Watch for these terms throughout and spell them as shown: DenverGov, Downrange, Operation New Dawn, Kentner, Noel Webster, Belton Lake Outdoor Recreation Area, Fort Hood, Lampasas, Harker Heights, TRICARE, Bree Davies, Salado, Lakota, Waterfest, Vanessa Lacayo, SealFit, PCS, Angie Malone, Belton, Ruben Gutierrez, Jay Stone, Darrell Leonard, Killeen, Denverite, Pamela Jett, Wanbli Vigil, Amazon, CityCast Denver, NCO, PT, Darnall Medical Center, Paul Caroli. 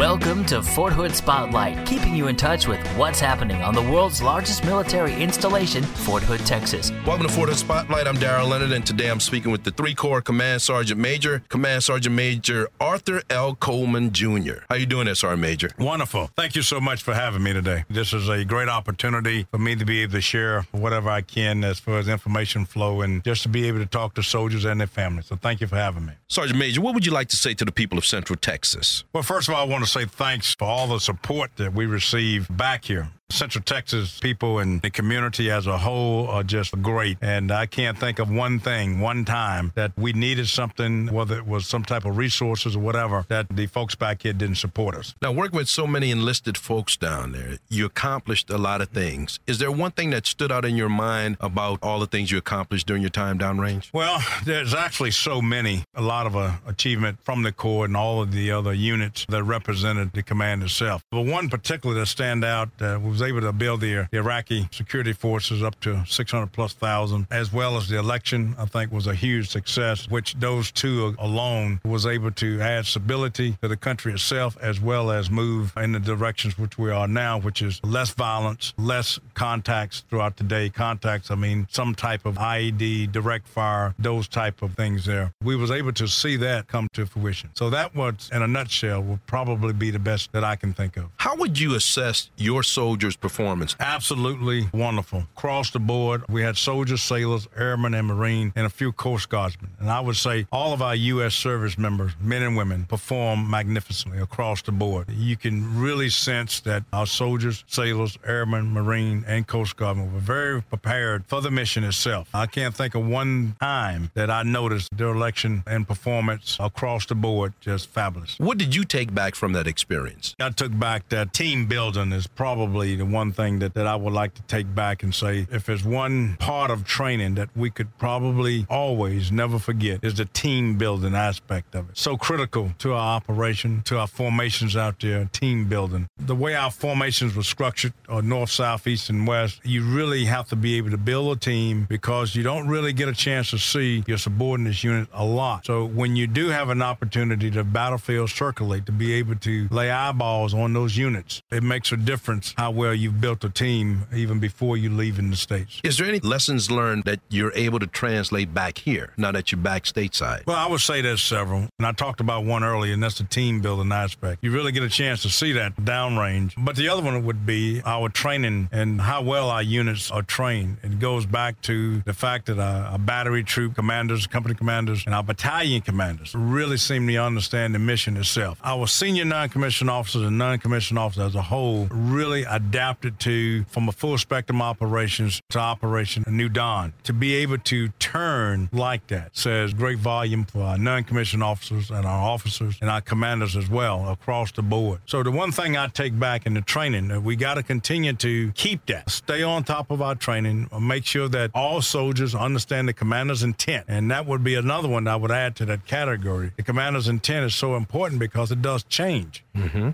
Welcome to Fort Hood Spotlight, keeping you in touch with what's happening on the world's largest military installation, Fort Hood, Texas. Welcome to Fort Hood Spotlight. I'm Darrell Leonard, and today I'm speaking with the III Corps Command Sergeant Major Arthur L. Coleman, Jr. How you doing there, Sergeant Major? Wonderful. Thank you so much for having me today. This is a great opportunity for me to be able to share whatever I can as far as information flow and just to be able to talk to soldiers and their families. So thank you for having me. Sergeant Major, what would you like to say to the people of Central Texas? Well, first of all, I want to say thanks for all the support that we receive back here. Central Texas people and the community as a whole are just great. And I can't think of one time that we needed something, whether it was some type of resources or whatever, that the folks back here didn't support us. Now, working with so many enlisted folks down there, you accomplished a lot of things. Is there one thing that stood out in your mind about all the things you accomplished during your time downrange? Well, there's actually so many, a lot of achievement from the Corps and all of the other units that represented the command itself. But one particular that stand out was able to build the Iraqi security forces up to 600,000+, as well as the election, I think, was a huge success, which those two alone was able to add stability to the country itself, as well as move in the directions which we are now, which is less violence, less contacts throughout the day. Contacts, I mean, some type of IED, direct fire, those type of things there. We was able to see that come to fruition. So that was, in a nutshell, will probably be the best that I can think of. How would you assess your soldiers' performance? Absolutely wonderful. Across the board, we had soldiers, sailors, airmen, and Marine, and a few Coast Guardsmen. And I would say all of our U.S. service members, men and women, perform magnificently across the board. You can really sense that our soldiers, sailors, airmen, Marine, and Coast Guardsmen were very prepared for the mission itself. I can't think of one time that I noticed their election and performance across the board just fabulous. What did you take back from that experience? I took back that team building is probably the one thing that I would like to take back and say, if there's one part of training that we could probably always never forget, is the team building aspect of it. So critical to our operation, to our formations out there, team building. The way our formations were structured, north, south, east, and west, you really have to be able to build a team because you don't really get a chance to see your subordinates unit a lot. So when you do have an opportunity to battlefield circulate, to be able to lay eyeballs on those units, it makes a difference how well you've built a team even before you leave in the States. Is there any lessons learned that you're able to translate back here, now that you're back stateside? Well, I would say there's several, and I talked about one earlier, and that's the team building aspect. You really get a chance to see that downrange. But the other one would be our training and how well our units are trained. It goes back to the fact that our battery troop commanders, company commanders, and our battalion commanders really seem to understand the mission itself. Our senior non-commissioned officers and non-commissioned officers as a whole really adapted to, from a full spectrum operations to Operation New Dawn. To be able to turn like that says great volume for our non-commissioned officers and our officers and our commanders as well across the board. So the one thing I take back in the training, that we got to continue to keep that, stay on top of our training, make sure that all soldiers understand the commander's intent. And that would be another one I would add to that category. The commander's intent is so important because it does change,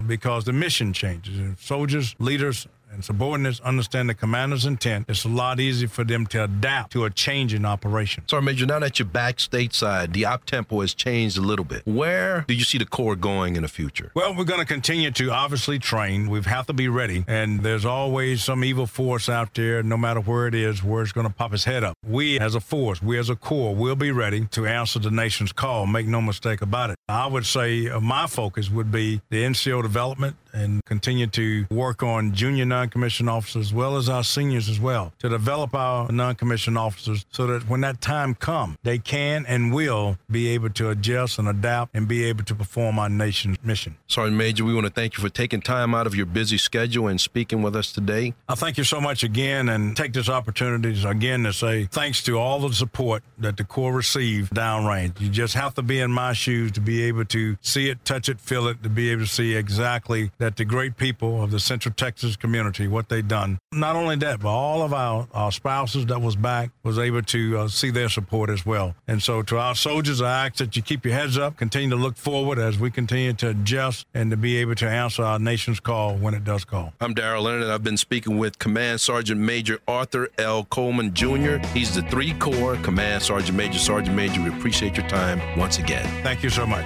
because the mission changes. And soldiers, leaders, and subordinates understand the commander's intent, it's a lot easier for them to adapt to a change in operation. Sergeant Major, now that you're back stateside, the op tempo has changed a little bit. Where do you see the Corps going in the future? Well, we're going to continue to obviously train. We have to be ready. And there's always some evil force out there, no matter where it is, where it's going to pop its head up. We as a force, we as a Corps, will be ready to answer the nation's call. Make no mistake about it. I would say my focus would be the NCO development and continue to work on junior non-commissioned officers as well as our seniors as well, to develop our non-commissioned officers so that when that time comes, they can and will be able to adjust and adapt and be able to perform our nation's mission. Sergeant Major, we want to thank you for taking time out of your busy schedule and speaking with us today. I thank you so much again, and take this opportunity again to say thanks to all the support that the Corps received downrange. You just have to be in my shoes to be able to see it, touch it, feel it, to be able to see exactly that the great people of the Central Texas community, what they done. Not only that, but all of our spouses that was back was able to see their support as well. And so to our soldiers, I ask that you keep your heads up, continue to look forward as we continue to adjust and to be able to answer our nation's call when it does call. I'm Darrell Leonard, and I've been speaking with Command Sergeant Major Arthur L. Coleman, Jr. He's the III Corps Command Sergeant Major. Sergeant Major, we appreciate your time once again. Thank you so much.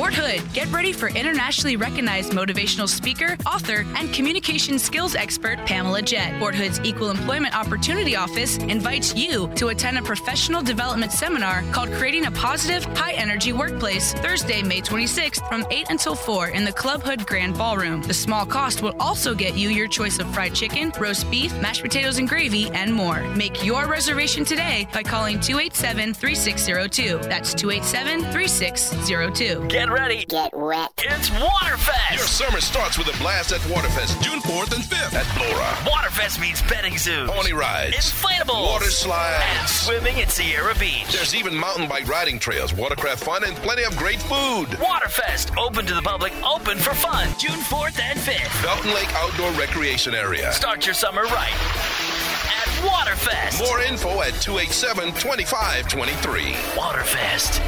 Fort Hood. Get ready for internationally recognized motivational speaker, author, and communication skills expert Pamela Jett. Fort Hood's Equal Employment Opportunity Office invites you to attend a professional development seminar called Creating a Positive, High-Energy Workplace, Thursday, May 26th from 8 until 4 in the Club Hood Grand Ballroom. The small cost will also get you your choice of fried chicken, roast beef, mashed potatoes and gravy, and more. Make your reservation today by calling 287-3602. That's 287-3602. Get ready. Get wet. It's Waterfest. Your summer starts with a blast at Waterfest, June 4th and 5th at Flora. Waterfest means petting zoos, pony rides, inflatables, water slides, and swimming at Sierra Beach. There's even mountain bike riding trails, watercraft fun, and plenty of great food. Waterfest, open to the public, open for fun, June 4th and 5th. Belton Lake Outdoor Recreation Area. Start your summer right at Waterfest. More info at 287-2523. Waterfest.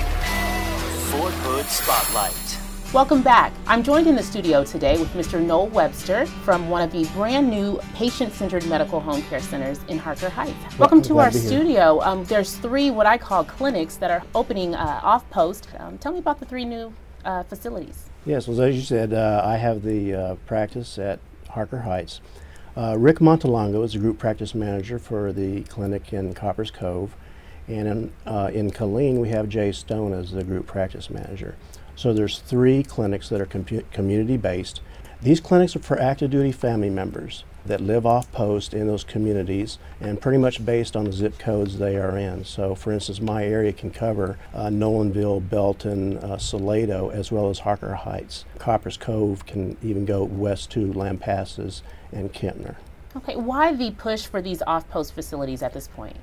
Fort Hood Spotlight. Welcome back. I'm joined in the studio today with Mr. Noel Webster from one of the brand new patient-centered medical home care centers in Harker Heights. Welcome to our studio. There's three what I call clinics that are opening off-post. Tell me about the three new facilities. Yes, well, as you said, I have the practice at Harker Heights. Rick Montalongo is a group practice manager for the clinic in Copperas Cove. And in Killeen, we have Jay Stone as the group practice manager. So there's three clinics that are community-based. These clinics are for active-duty family members that live off-post in those communities and pretty much based on the zip codes they are in. So, for instance, my area can cover Nolanville, Belton, Salado, as well as Harker Heights. Copperas Cove can even go west to Lampasas and Kentner. Okay, why the push for these off-post facilities at this point?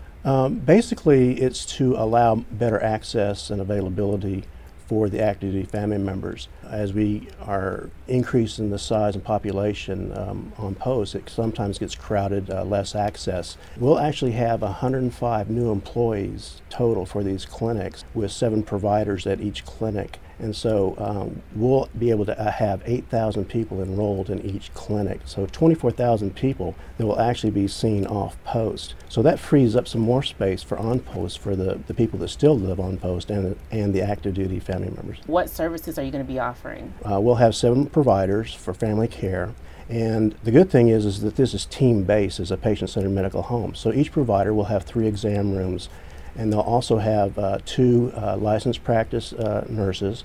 Basically, it's to allow better access and availability for the active duty family members. As we are increasing the size and population on post, it sometimes gets crowded, less access. We'll actually have 105 new employees total for these clinics with 7 providers at each clinic. And so we'll be able to have 8,000 people enrolled in each clinic. So 24,000 people that will actually be seen off post. So that frees up some more space for on post for the people that still live on post and the active duty family members. What services are you going to be offering? We'll have 7 providers for family care. And the good thing is that this is team-based as a patient-centered medical home. So each provider will have 3 exam rooms, and they'll also have 2 licensed practice nurses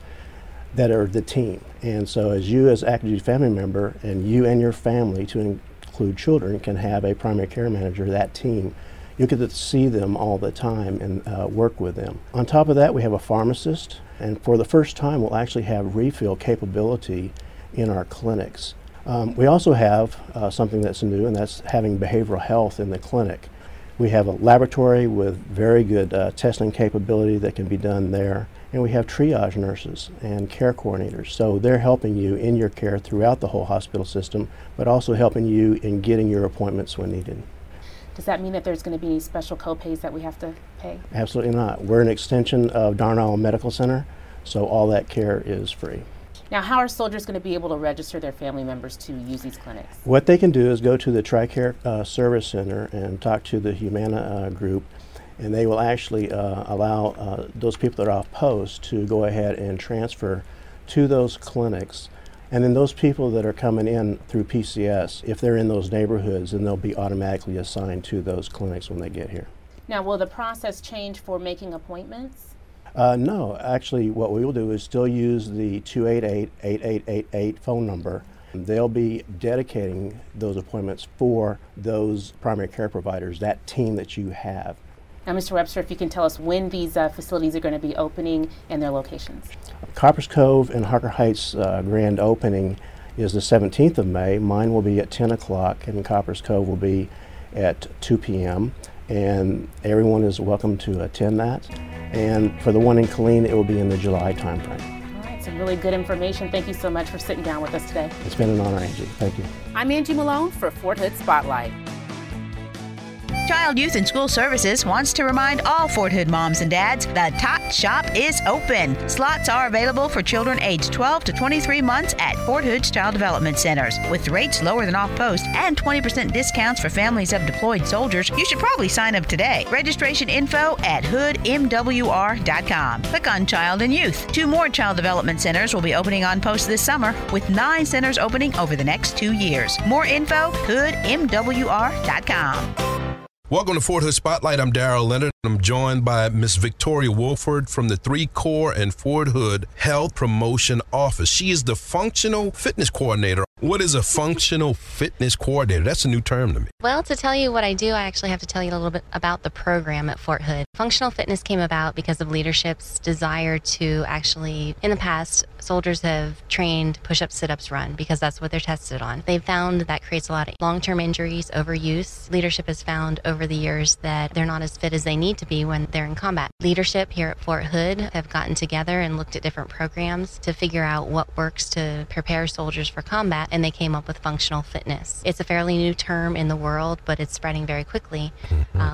that are the team. And so as you as active duty family member and you and your family, to include children, can have a primary care manager, that team, you get to see them all the time and work with them. On top of that, we have a pharmacist, and for the first time we'll actually have refill capability in our clinics. We also have something that's new, and that's having behavioral health in the clinic. We have a laboratory with very good testing capability that can be done there. And we have triage nurses and care coordinators. So they're helping you in your care throughout the whole hospital system, but also helping you in getting your appointments when needed. Does that mean that there's going to be any special co-pays that we have to pay? Absolutely not. We're an extension of Darnall Medical Center, so all that care is free. Now, how are soldiers going to be able to register their family members to use these clinics? What they can do is go to the TRICARE Service Center and talk to the Humana group, and they will actually allow those people that are off post to go ahead and transfer to those clinics. And then those people that are coming in through PCS, if they're in those neighborhoods, then they'll be automatically assigned to those clinics when they get here. Now, will the process change for making appointments? No, actually what we will do is still use the 288-8888 phone number. They'll be dedicating those appointments for those primary care providers, that team that you have. Now, Mr. Webster, if you can tell us when these facilities are going to be opening and their locations. Copperas Cove and Harker Heights grand opening is the 17th of May. Mine will be at 10 o'clock and Copperas Cove will be at 2 p.m. and everyone is welcome to attend that. And for the one in Killeen, it will be in the July timeframe. All right, some really good information. Thank you so much for sitting down with us today. It's been an honor, Angie. Thank you. I'm Angie Malone for Fort Hood Spotlight. Child, Youth, and School Services wants to remind all Fort Hood moms and dads the Tot Shop is open. Slots are available for children aged 12 to 23 months at Fort Hood's Child Development Centers. With rates lower than off-post and 20% discounts for families of deployed soldiers, you should probably sign up today. Registration info at hoodmwr.com. Click on Child and Youth. 2 more Child Development Centers will be opening on post this summer, with 9 centers opening over the next 2 years. More info, hoodmwr.com. Welcome to Fort Hood Spotlight. I'm Darrell Leonard. I'm joined by Miss Victoria Wolford from the III Corps and Fort Hood Health Promotion Office. She is the Functional Fitness Coordinator. What is a Functional Fitness Coordinator? That's a new term to me. Well, to tell you what I do, I actually have to tell you a little bit about the program at Fort Hood. Functional fitness came about because of leadership's desire to actually, in the past, soldiers have trained push-ups, sit-ups, run, because that's what they're tested on. They've found that creates a lot of long-term injuries, overuse. Leadership has found over the years that they're not as fit as they need to be when they're in combat. Leadership here at Fort Hood have gotten together and looked at different programs to figure out what works to prepare soldiers for combat, and they came up with functional fitness. It's a fairly new term in the world, but it's spreading very quickly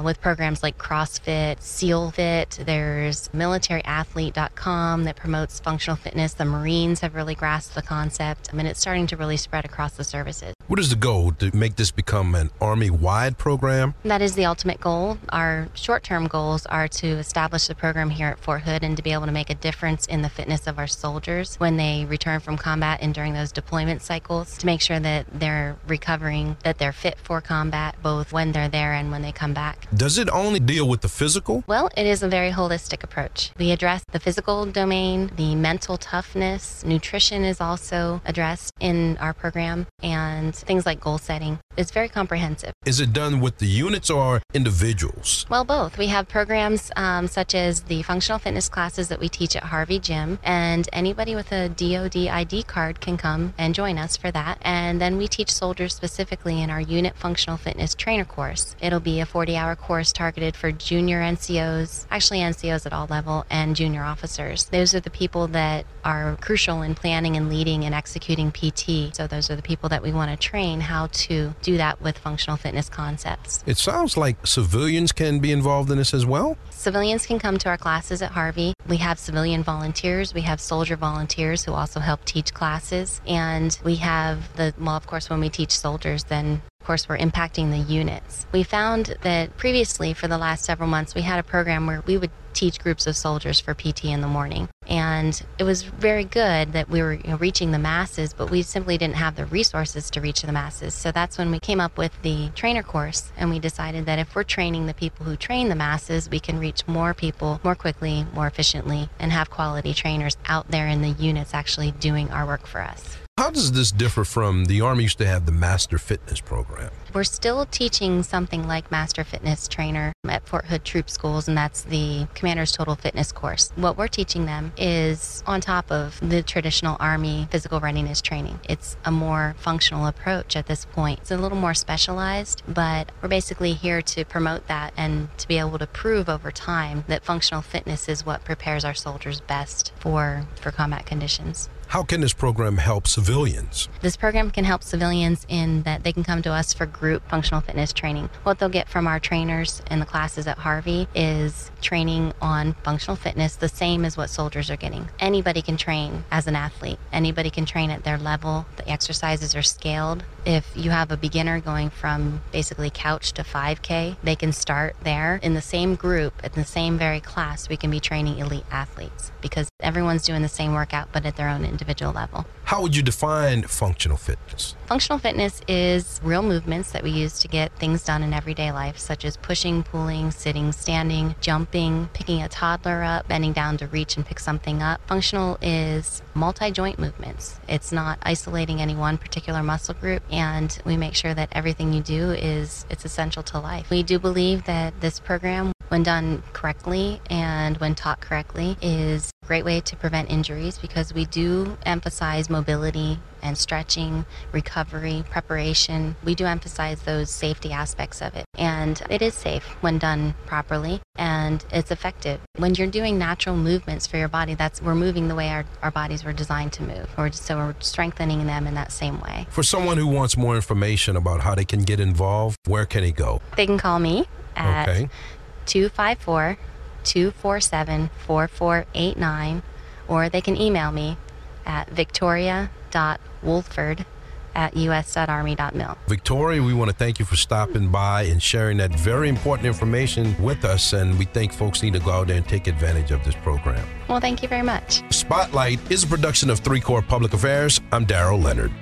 with programs like CrossFit, SealFit. There's militaryathlete.com that promotes functional fitness. The Marines have really grasped the concept. I mean, it's starting to really spread across the services. What is the goal to make this become an Army-wide program? That is the ultimate goal. Our short-term goals are to establish the program here at Fort Hood and to be able to make a difference in the fitness of our soldiers when they return from combat and during those deployment cycles, to make sure that they're recovering, that they're fit for combat, both when they're there and when they come back. Does it only deal with the physical? Well, it is a very holistic approach. We address the physical domain, the mental toughness. Nutrition is also addressed in our program, and things like goal setting. It's very comprehensive. Is it done with the units or individuals? Well, both. We have programs such as the functional fitness classes that we teach at Harvey Gym, and anybody with a DOD ID card can come and join us for that. And then we teach soldiers specifically in our unit functional fitness trainer course. It'll be a 40-hour course targeted for junior NCOs, actually NCOs at all level, and junior officers. Those are the people that are crucial in planning and leading and executing PT. So those are the people that we want to train how to do that with functional fitness concepts. It sounds like civilians can be involved in this as well. Civilians can come to our classes at Harvey. We have civilian volunteers. We have soldier volunteers who also help teach classes. And we have of course, when we teach soldiers, then of course, we're impacting the units. We found that previously, for the last several months, we had a program where we would teach groups of soldiers for PT in the morning. And it was very good that we were reaching the masses, but we simply didn't have the resources to reach the masses. So that's when we came up with the trainer course, and we decided that if we're training the people who train the masses, we can reach more people more quickly, more efficiently, and have quality trainers out there in the units actually doing our work for us. How does this differ from the Army used to have the Master Fitness program? We're still teaching something like Master Fitness Trainer at Fort Hood Troop Schools, and that's the Commander's Total Fitness course. What we're teaching them is on top of the traditional Army physical readiness training. It's a more functional approach at this point. It's a little more specialized, but we're basically here to promote that and to be able to prove over time that functional fitness is what prepares our soldiers best for combat conditions. How can this program help civilians? This program can help civilians in that they can come to us for group functional fitness training. What they'll get from our trainers in the classes at Harvey is training on functional fitness, the same as what soldiers are getting. Anybody can train as an athlete. Anybody can train at their level. The exercises are scaled. If you have a beginner going from basically couch to 5K, they can start there. In the same group, in the same very class, we can be training elite athletes, because everyone's doing the same workout, but at their own individual level. How would you define functional fitness? Functional fitness is real movements that we use to get things done in everyday life, such as pushing, pulling, sitting, standing, jumping, picking a toddler up, bending down to reach and pick something up. Functional is multi-joint movements. It's not isolating any one particular muscle group, and we make sure that everything you do it's essential to life. We do believe that this program, when done correctly and when taught correctly, is a great way to prevent injuries, because we do emphasize mobility and stretching, recovery, preparation. We do emphasize those safety aspects of it. And it is safe when done properly, and it's effective. When you're doing natural movements for your body, we're moving the way our bodies were designed to move. So we're strengthening them in that same way. For someone who wants more information about how they can get involved, where can they go? They can call me at 254-247-4489, or they can email me at victoria.wolford@us.army.mil. Victoria, we want to thank you for stopping by and sharing that very important information with us, and we think folks need to go out there and take advantage of this program. Well, thank you very much. Spotlight is a production of III Corps Public Affairs. I'm Darrell Leonard.